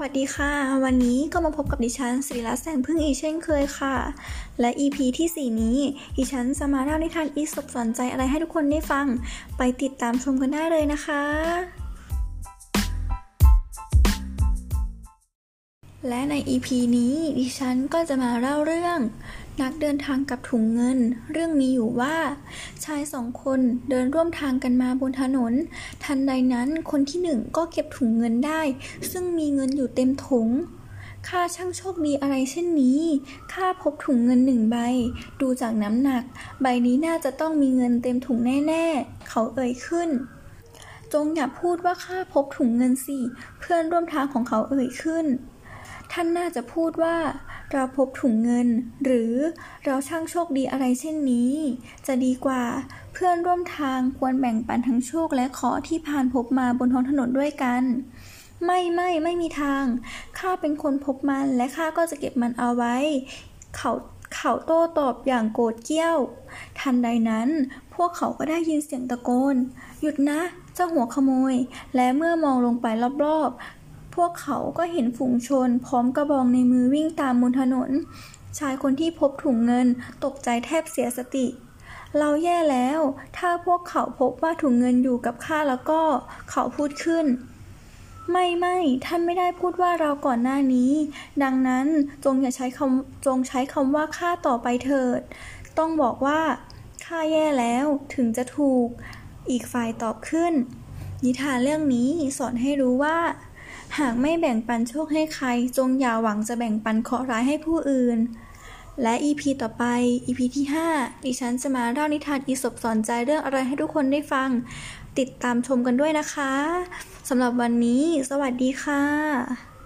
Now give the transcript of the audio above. สวัสดีค่ะวันนี้ก็มาพบกับดิฉันศิริลักษณ์แสงพึ่งอีกเช่นเคยค่ะและ EP ที่4นี้ดิฉันจะมาเล่านิทานอีสปสอนใจอะไรให้ทุกคนได้ฟังไปติดตามชมกันได้เลยนะคะและใน EP นี้ดิฉันก็จะมาเล่าเรื่องนักเดินทางกับถุงเงินเรื่องมีอยู่ว่าชายสองคนเดินร่วมทางกันมาบนถนนทันใดนั้นคนที่หนึ่งก็เก็บถุงเงินได้ซึ่งมีเงินอยู่เต็มถุงข้าช่างโชคดีอะไรเช่นนี้ข้าพบถุงเงินหนึ่งใบดูจากน้ำหนักใบนี้น่าจะต้องมีเงินเต็มถุงแน่ๆเขาเอ่ยขึ้นจงอย่าพูดว่าข้าพบถุงเงินสิเพื่อนร่วมทางของเขาเอ่ยขึ้นท่านน่าจะพูดว่าเราพบถุงเงินหรือเราช่างโชคดีอะไรเช่นนี้จะดีกว่าเพื่อนร่วมทางควรแบ่งปันทั้งโชคและเคราะห์ที่ผ่านพบมาบนท้องถนนด้วยกันไม่มีทางข้าเป็นคนพบมันและข้าก็จะเก็บมันเอาไว้เขาโต้ตอบอย่างโกรธเกรี้ยวทันใดนั้นพวกเขาก็ได้ยินเสียงตะโกนหยุดนะเจ้าหัวขโมยและเมื่อมองลงไปรอบๆพวกเขาก็เห็นฝูงชนพร้อมกระบองในมือวิ่งตามบนถนนชายคนที่พบถุงเงินตกใจแทบเสียสติเราแย่แล้วถ้าพวกเขาพบว่าถุงเงินอยู่กับข้าแล้วก็เขาพูดขึ้นไม่ท่านไม่ได้พูดว่าเราก่อนหน้านี้ดังนั้นจงใช้คำว่าข้าต่อไปเถิดต้องบอกว่าข้าแย่แล้วถึงจะถูกอีกฝ่ายตอบขึ้นนิทานเรื่องนี้สอนให้รู้ว่าหากไม่แบ่งปันโชคให้ใครจงอย่าหวังจะแบ่งปันเคราะห์ร้ายให้ผู้อื่นและ EP ต่อไป EP ที่5ดิฉันจะมาเล่านิทานอีสปสอนใจเรื่องอะไรให้ทุกคนได้ฟังติดตามชมกันด้วยนะคะสำหรับวันนี้สวัสดีค่ะ